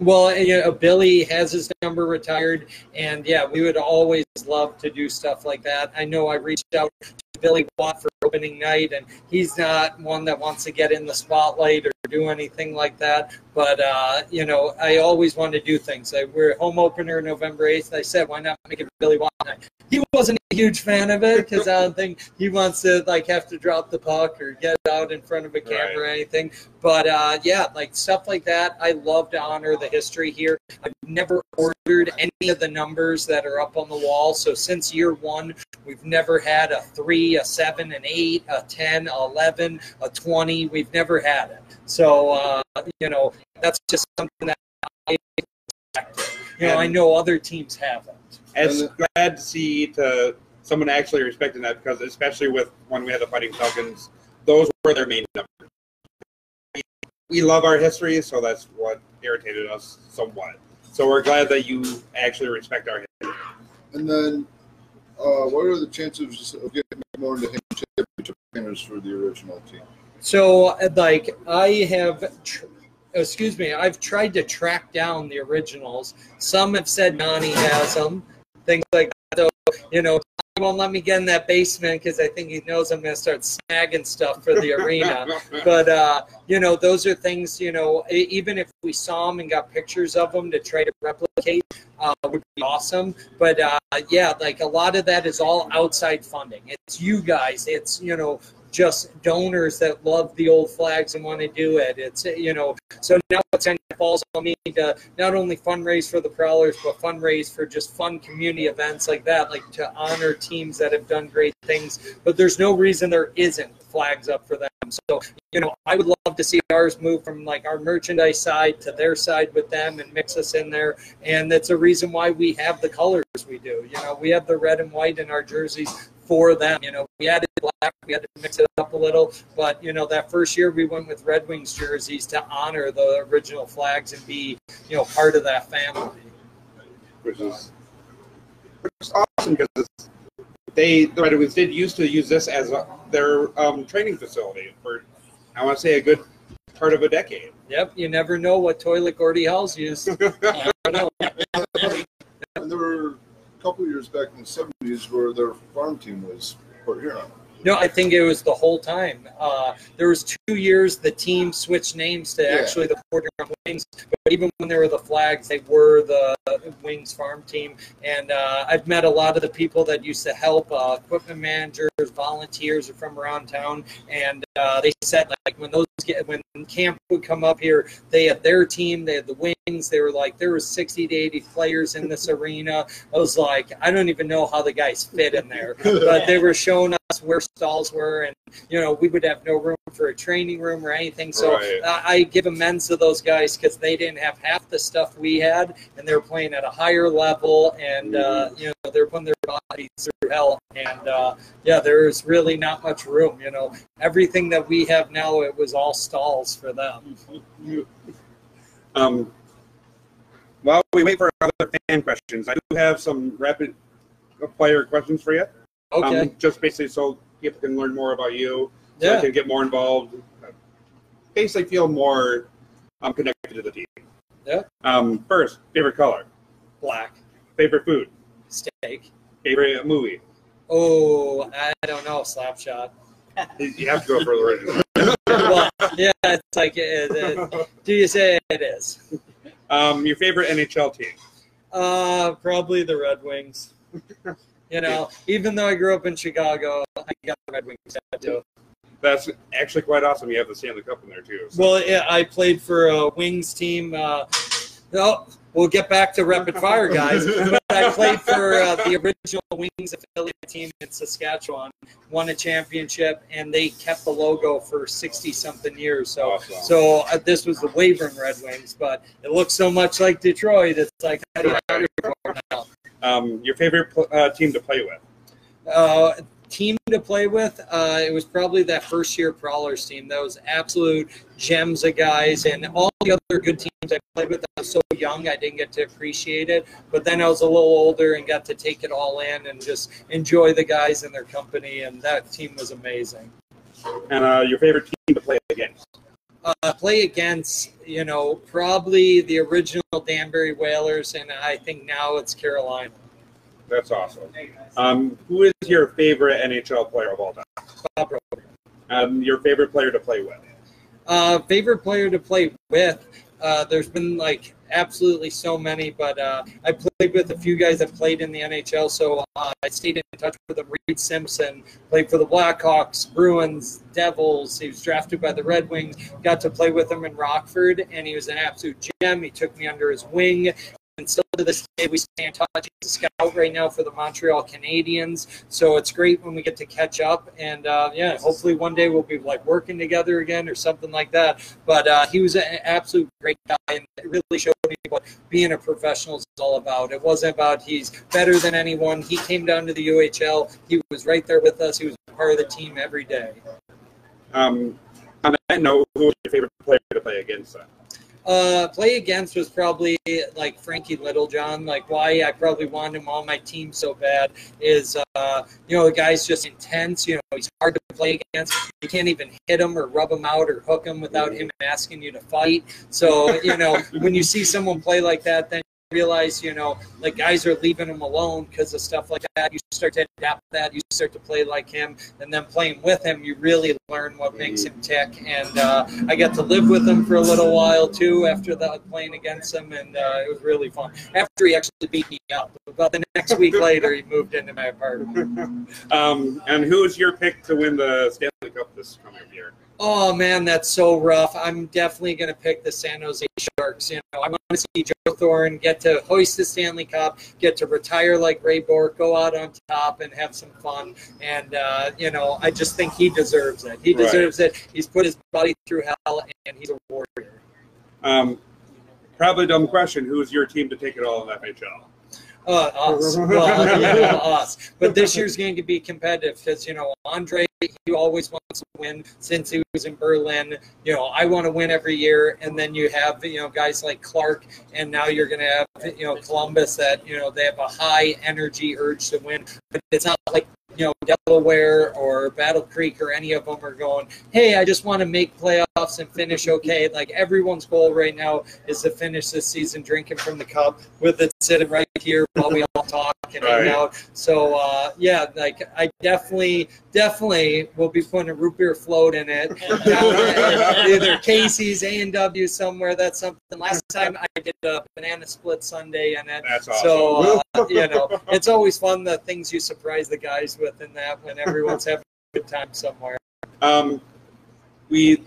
Well, you know, Billy has his number retired, and, yeah, we would always love to do stuff like that. I know I reached out to Billy Watt for opening night, and he's not one that wants to get in the spotlight or do anything like that. But, uh, you know, I always want to do things. I, we're home opener November eighth. I said, why not make it Billy Watt night? He wasn't a huge fan of it because I don't think he wants to, like, have to drop the puck or get out in front of a camera right. or anything. But, uh, yeah, like, stuff like that, I love to honor the history here. I've never ordered any of the numbers that are up on the wall. So since year one, we've never had a three, a seven, an eight, a ten, a eleven, a twenty. We've never had it. So, uh, you know, that's just something that I expect. You know, and I know other teams haven't. It's glad to see to someone actually respecting that, because especially with when we had the Fighting Falcons, those were their main numbers. We love our history, so that's what irritated us somewhat. So we're glad that you actually respect our history. And then, uh, what are the chances of getting more into championship winners for the original team? So, like, I have, tr excuse me, I've tried to track down the originals. Some have said Nani has them, things like that. So, you know, he won't let me get in that basement because I think he knows I'm going to start snagging stuff for the arena. But, uh, you know, those are things, you know, even if we saw them and got pictures of them to try to replicate, uh, would be awesome. But, uh, yeah, like, a lot of that is all outside funding. It's you guys. It's, you know, just donors that love the old flags and want to do it. It's, you know, so now it's kind of falls on me to not only fundraise for the Prowlers, but fundraise for just fun community events like that, like to honor teams that have done great things. But there's no reason there isn't flags up for them. So, you know, I would love to see ours move from, like, our merchandise side to their side with them and mix us in there. And that's a reason why we have the colors we do. You know, we have the red and white in our jerseys for them. You know, we added black, we had to mix it up a little, but, you know, that first year we went with Red Wings jerseys to honor the original flags and be, you know, part of that family. Which is, which is awesome, because they, the Red Wings did used to use this as a, their um, training facility for, I want to say, a good part of a decade. Yep, you never know what toilet Gordie Howes used. I don't know. And there were couple years back in the seventies where their farm team was Port Huron. No, I think it was the whole time. Uh, there was two years the team switched names to yeah. actually the Port Huron Wings, but even when they were the Flags, they were the Wings farm team. And uh, I've met a lot of the people that used to help, uh, equipment managers, volunteers from around town, and uh, they said, like, when those get, when camp would come up here, they had their team, they had the Wings. They were like, there were sixty to eighty players in this arena. I was like, I don't even know how the guys fit in there. But they were showing us where stalls were, and, you know, we would have no room for a training room or anything. So right. uh, I give amends to those guys, because they didn't have half the stuff we had, and they were playing at a higher level, and, uh, you know, they're putting their bodies through hell. And, uh, yeah, there is really not much room, you know. Everything that we have now, it was all stalls for them. um. While we wait for other fan questions, I do have some rapid fire questions for you. Okay. Um, just basically so people can learn more about you, so yeah. I can get more involved, basically feel more um, connected to the team. Yeah. Um, first, favorite color? Black. Favorite food? Steak. Favorite movie? Oh, I don't know, Slapshot. You have to go for the original. Well, yeah, it's like, it, it, do you say it is? Um, your favorite N H L team? Uh, probably the Red Wings. You know, even though I grew up in Chicago, I got the Red Wings tattoo. That's actually quite awesome. You have the Stanley Cup in there, too. So. Well, yeah, I played for a Wings team. Uh, oh, we'll get back to rapid fire, guys. But I played for uh, the original Wings affiliate team in Saskatchewan, won a championship, and they kept the logo for sixty-something years. So, awesome. so uh, this was the wavering Red Wings, but it looks so much like Detroit. It's like how do you now? Um, your favorite uh, team to play with? Uh, team to play with, uh, it was probably that first year Prowlers team. That was absolute gems of guys, and all the other good teams I played with, I was so young I didn't get to appreciate it, but then I was a little older and got to take it all in and just enjoy the guys and their company, and that team was amazing. And uh, your favorite team to play against? Uh, play against, you know, probably the original Danbury Whalers, and I think now it's Carolina. That's awesome. Um, who is your favorite N H L player of all time? Bob Rowe. Um, your favorite player to play with? Uh, favorite player to play with? Uh, there's been, like, absolutely so many, but uh, I played with a few guys that played in the N H L, so uh, I stayed in touch with them. Reed Simpson played for the Blackhawks, Bruins, Devils. He was drafted by the Red Wings. Got to play with him in Rockford, and he was an absolute gem. He took me under his wing. And still to this day, we stay in touch. He's a scout right now for the Montreal Canadiens, so it's great when we get to catch up. And, uh, yeah, hopefully one day we'll be, like, working together again or something like that. But uh, he was an absolute great guy, and it really showed me what being a professional is all about. It wasn't about he's better than anyone. He came down to the U H L. He was right there with us. He was part of the team every day. Um, on that note, who was your favorite player to play against then? Uh, play against was probably like Frankie Littlejohn. Like why I probably wanted him on my team so bad is, uh, you know, the guy's just intense. You know, he's hard to play against. You can't even hit him or rub him out or hook him without him asking you to fight. So, you know, when you see someone play like that, then you realize, you know, like guys are leaving him alone because of stuff like that. You start to adapt that. You start to play like him. And then playing with him, you really learn what makes him tick. And uh, I got to live with him for a little while, too, after the, playing against him. And uh, it was really fun. After he actually beat me up. About the next week later, he moved into my apartment. Um, and who is your pick to win the Stanley Cup this coming year? Oh, man, that's so rough. I'm definitely going to pick the San Jose Sharks. You know, I want to see Joe Thornton get to hoist the Stanley Cup, get to retire like Ray Bourque, go out on top and have some fun. And, uh, you know, I just think he deserves it. He deserves right. it. He's put his body through hell, and he's a warrior. Um, probably a dumb question. Who's your team to take it all in F H L? Uh, us. Well, yeah, us. But this year's going to be competitive because, you know, Andre, he always wants to win since he was in Berlin. You know, I want to win every year. And then you have, you know, guys like Clark, and now you're going to have, you know, Columbus that, you know, they have a high energy urge to win. But it's not like, you know, Delaware or Battle Creek or any of them are going, hey, I just want to make playoffs and finish okay. Like, everyone's goal right now is to finish this season drinking from the cup with it sitting right here while we all talk and all hang right. out. So, uh, yeah, like, I definitely, definitely will be putting a root beer float in it. Either Casey's, A and W somewhere, that's something. Last time I did a banana split Sunday in it. That's awesome. So, uh, you know, it's always fun, the things you surprise the guys with. Within that, when everyone's having a good time somewhere. Um, we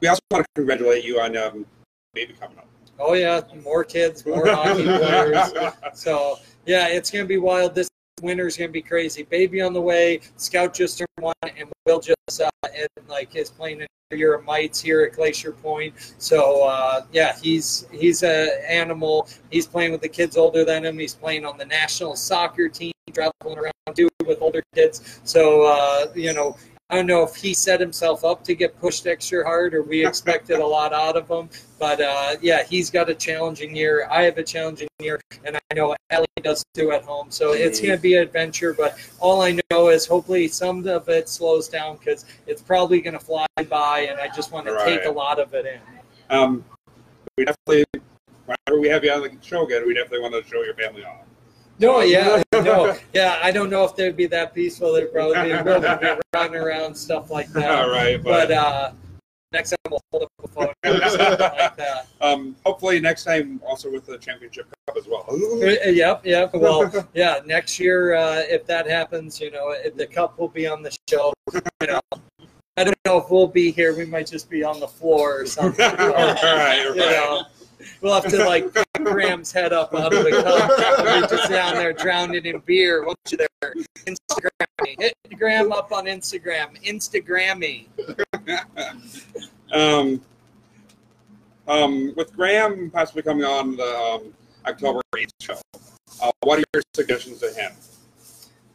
we also want to congratulate you on um, baby coming up. Oh yeah, more kids, more hockey players. So yeah, it's gonna be wild. This winter's gonna be crazy. Baby on the way. Scout just turned one, and Will just uh, and, like is playing a year of mites here at Glacier Point. So uh, yeah, he's he's an animal. He's playing with the kids older than him. He's playing on the national soccer team, traveling around too with older kids. So uh, you know, I don't know if he set himself up to get pushed extra hard, or we expected a lot out of him. But uh, yeah, he's got a challenging year. I have a challenging year, and I know Ellie does too at home. So it's going to be an adventure. But all I know is hopefully some of it slows down because it's probably going to fly by, and I just want to right. take a lot of it in. Um, we definitely, whenever we have you on the show again, we definitely want to show your family off. No, yeah, no, yeah. I don't know if they'd be that peaceful. They'd probably be running around stuff like that. All right, but, but uh, next time we'll hold up a photo or something like that. Um, hopefully next time also with the championship cup as well. Yep, yep. Well, yeah. Next year, uh, if that happens, you know, if the cup will be on the show. You know, I don't know if we'll be here. We might just be on the floor or something. But, all right, right. You know, We'll have to, like, pick Graham's head up out of the cup. You're just down there drowning in beer. Once you're there, Instagram-y. Hit Graham up on Instagram. Instagram-y. um, um, with Graham possibly coming on the um, October eighth show, uh, what are your suggestions to him?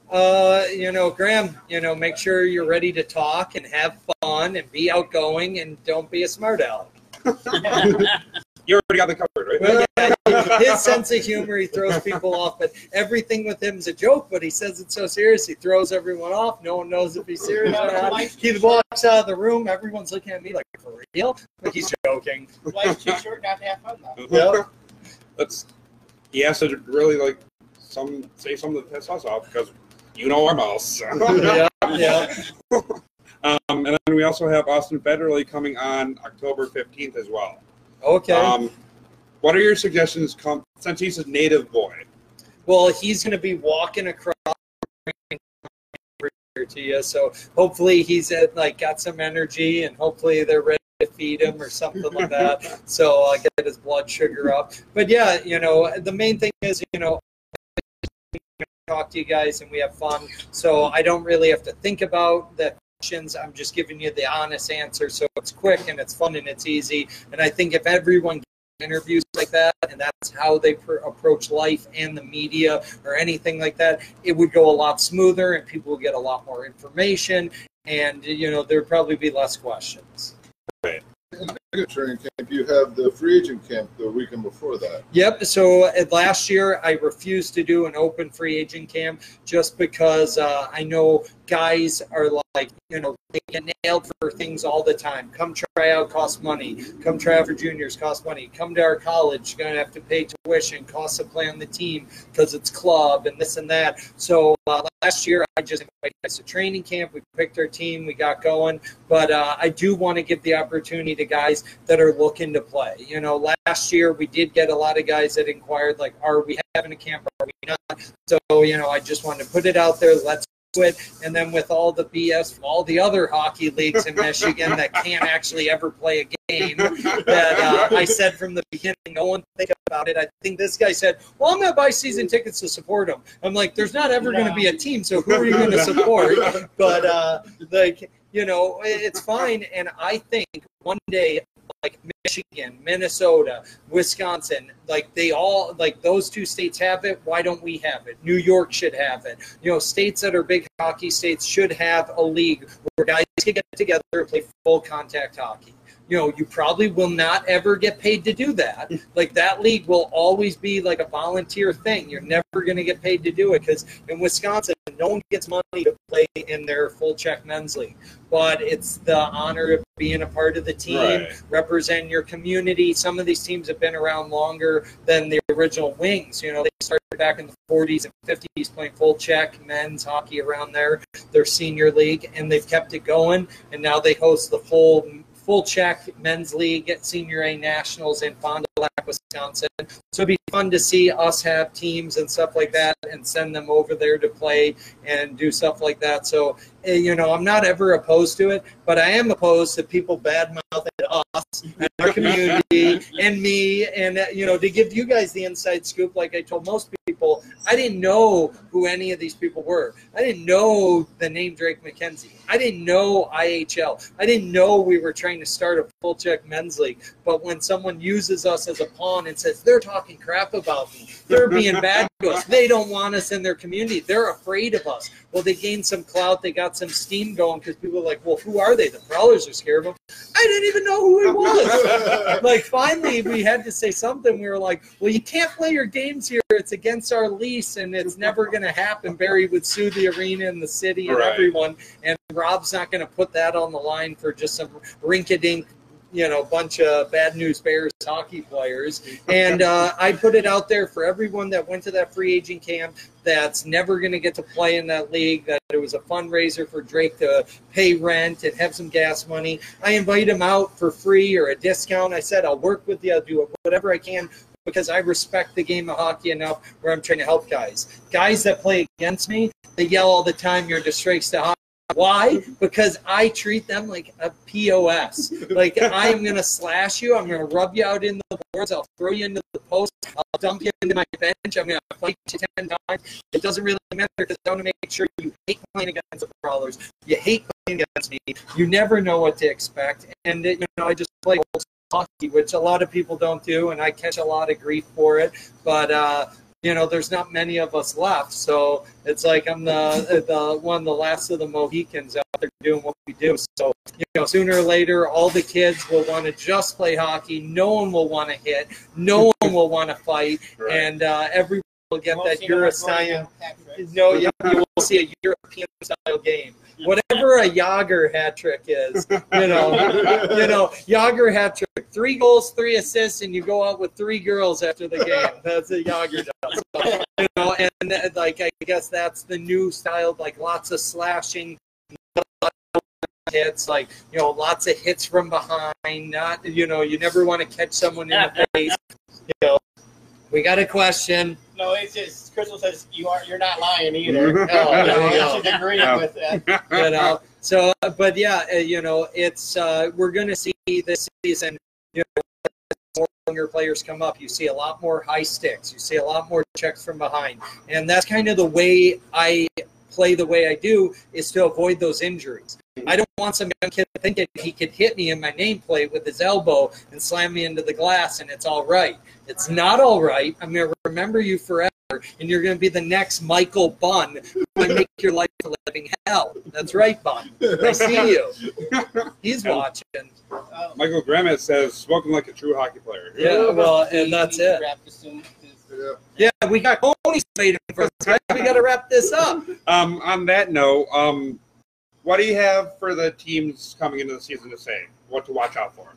Uh, you know, Graham, you know, make sure you're ready to talk and have fun and be outgoing and don't be a smart aleck. You already got the covered, right? Well, yeah, his sense of humor, he throws people off, but everything with him is a joke, but he says it so serious, he throws everyone off. No one knows if he's serious or not. He walks out of the room, everyone's looking at me like, for real? Like he's joking. Life's too short not to have fun, though. Yep. That's, he has to really, like, some say something to piss us off because you know our mouths. Yeah, yeah. Um, and then we also have Austin Federley coming on October fifteenth as well. Okay. Um, what are your suggestions come, since he's a native boy? Well, he's going to be walking across to you, so hopefully he's at, like, got some energy, and hopefully they're ready to feed him or something like that. So I uh, get his blood sugar up. But yeah, you know, the main thing is, you know, talk to you guys and we have fun, so I don't really have to think about the questions. I'm just giving you the honest answer, so it's quick and it's fun and it's easy. And I think if everyone gets interviews like that, and that's how they pr approach life and the media or anything like that, it would go a lot smoother and people would get a lot more information, and you know there'd probably be less questions. Right. In the training camp, you have the free agent camp the weekend before that. Yep. So uh, last year, I refused to do an open free agent camp just because uh, I know guys are like, you know, they get nailed for things all the time. Come try out, costs money. Come try out for juniors, costs money. Come to our college, you're going to have to pay tuition, costs to play on the team because it's club and this and that. So uh, last year, I just invited guys to training camp. We picked our team. We got going. But uh, I do want to give the opportunity to guys that are looking to play. You know, last year we did get a lot of guys that inquired, like, are we having a camp, are we not? So, you know, I just wanted to put it out there, let's do it. And then with all the B S from all the other hockey leagues in Michigan that can't actually ever play a game, that uh, I said from the beginning, no one think about it. I think this guy said, well, I'm going to buy season tickets to support him. I'm like, there's not ever no. going to be a team, so who are you going to support? But, uh, like, you know, it's fine, and I think one day, like Michigan, Minnesota, Wisconsin, like they all, like those two states have it, why don't we have it? New York should have it. You know, states that are big hockey states should have a league where guys can get together and play full contact hockey. You know, you probably will not ever get paid to do that. Like, that league will always be like a volunteer thing. You're never going to get paid to do it because in Wisconsin, no one gets money to play in their full check men's league. But it's the honor of being a part of the team, right. Represent your community. Some of these teams have been around longer than the original Wings. You know, they started back in the forties and fifties playing full check men's hockey around there, their senior league, and they've kept it going. And now they host the full Full check men's league at Senior A Nationals in Fond du Lac, Wisconsin. So it'd be fun to see us have teams and stuff like that and send them over there to play and do stuff like that. So, you know, I'm not ever opposed to it, but I am opposed to people badmouthing us and our community and me. And, you know, to give you guys the inside scoop, like I told most people, I didn't know who any of these people were. I didn't know the name Drake McKenzie. I didn't know I H L. I didn't know we were trying to start a full check men's league. But when someone uses us as a pawn and says, they're talking crap about me, they're being bad to us, they don't want us in their community, they're afraid of us. Well, they gained some clout, they got some steam going because people are like, well, who are they? The Prowlers are scared of them. I didn't even know who it was. Like, finally, we had to say something. We were like, well, you can't play your games here. It's against our lease, and it's never going to happen. Barry would sue the arena and the city and right. everyone, and Rob's not going to put that on the line for just some rink-a-dink, you know, bunch of Bad News Bears hockey players. And uh, I put it out there for everyone that went to that free agent camp that's never going to get to play in that league, that it was a fundraiser for Drake to pay rent and have some gas money. I invite him out for free or a discount. I said, I'll work with you. I'll do whatever I can, because I respect the game of hockey enough where I'm trying to help guys. Guys that play against me, they yell all the time, you're disgraced to hockey. Why? Because I treat them like a P O S. Like, I'm going to slash you. I'm going to rub you out in the boards. I'll throw you into the post. I'll dump you into my bench. I'm going to fight you ten times. It doesn't really matter because I want to make sure you hate playing against the Prowlers. You hate playing against me. You never know what to expect. And, it, you know, I just play old hockey, which a lot of people don't do, and I catch a lot of grief for it. But, uh, you know, there's not many of us left. So it's like I'm the, the one of the last of the Mohicans out there doing what we do. So, you know, sooner or later, all the kids will want to just play hockey. No one will want to hit. No one will want to fight. Right. And uh, everyone will get that European – no, you, you will see a European-style game. Whatever a Yager hat trick is, you know, you know, Yager hat trick, three goals, three assists, and you go out with three girls after the game. That's what Yager does. So, you know, and that, like, I guess that's the new style, like lots of slashing, lots of hits, like, you know, lots of hits from behind. Not, you know, you never want to catch someone in the face. You know, we got a question. No, it's just Crystal says you aren't. You're not lying either. Oh, no, no. She's agreeing no. with that. But, uh, so, but yeah, uh, you know, it's uh, we're going to see this season. You know, as more younger players come up, you see a lot more high sticks. You see a lot more checks from behind, and that's kind of the way I play. The way I do is to avoid those injuries. I don't want some young kid thinking he could hit me in my nameplate with his elbow and slam me into the glass and it's all right. It's not all right. I'm going to remember you forever, and you're going to be the next Michael Bunn who make your life a living hell. That's right, Bunn. I see you. He's watching. Oh. Michael Grammet says, smoking like a true hockey player. Yeah, well, and that's it. Yeah, we got Tony Slater first. Right? We got to wrap this up. Um, on that note, um, what do you have for the teams coming into the season to say? What to watch out for?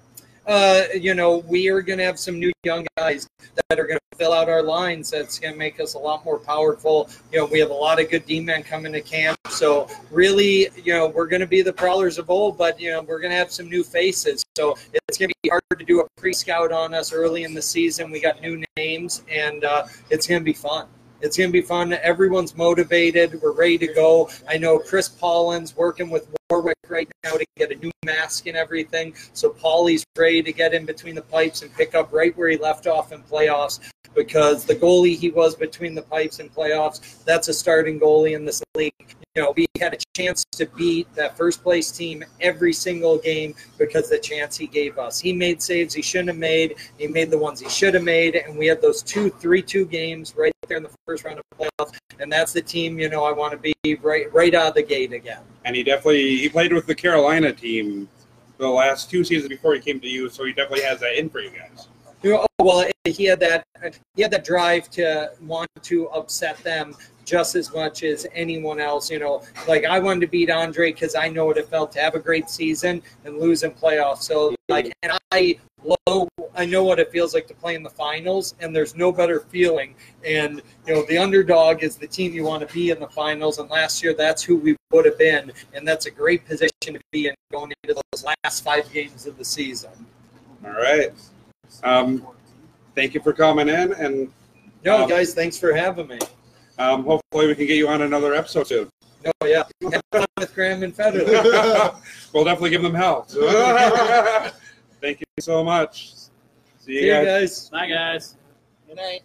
Uh, you know, we are going to have some new young guys that are going to fill out our lines. That's going to make us a lot more powerful. You know, we have a lot of good D-men coming to camp. So, really, you know, we're going to be the Prowlers of old, but, you know, we're going to have some new faces. So, it's going to be hard to do a pre-scout on us early in the season. We got new names, and uh, it's going to be fun. It's going to be fun. Everyone's motivated. We're ready to go. I know Chris Pollin's working with Warwick right now to get a new mask and everything. So Paulie's ready to get in between the pipes and pick up right where he left off in playoffs, because the goalie he was between the pipes in playoffs, that's a starting goalie in this league. You know, we had a chance to beat that first-place team every single game because of the chance he gave us. He made saves he shouldn't have made. He made the ones he should have made. And we had those two three two games right there in the first round of playoffs. And that's the team, you know, I want to be right right out of the gate again. And he definitely he played with the Carolina team the last two seasons before he came to you, so he definitely has that in for you guys. You know, oh, well, he had that he had that drive to want to upset them just as much as anyone else. You know, like, I wanted to beat Andre because I know what it felt to have a great season and lose in playoffs. So, like, and I low, I know what it feels like to play in the finals, and there's no better feeling. And, you know, the underdog is the team you want to be in the finals, and last year that's who we would have been, and that's a great position to be in going into those last five games of the season. All right. Um, thank you for coming in. And no, um, guys, thanks for having me. Um, hopefully we can get you on another episode soon. Oh, yeah. Have fun with Graham and Federer. We'll definitely give them hell. Thank you so much. See you, See guys. you guys. Bye, guys. Good night.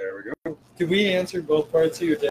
There we go. Did we answer both parts of your day?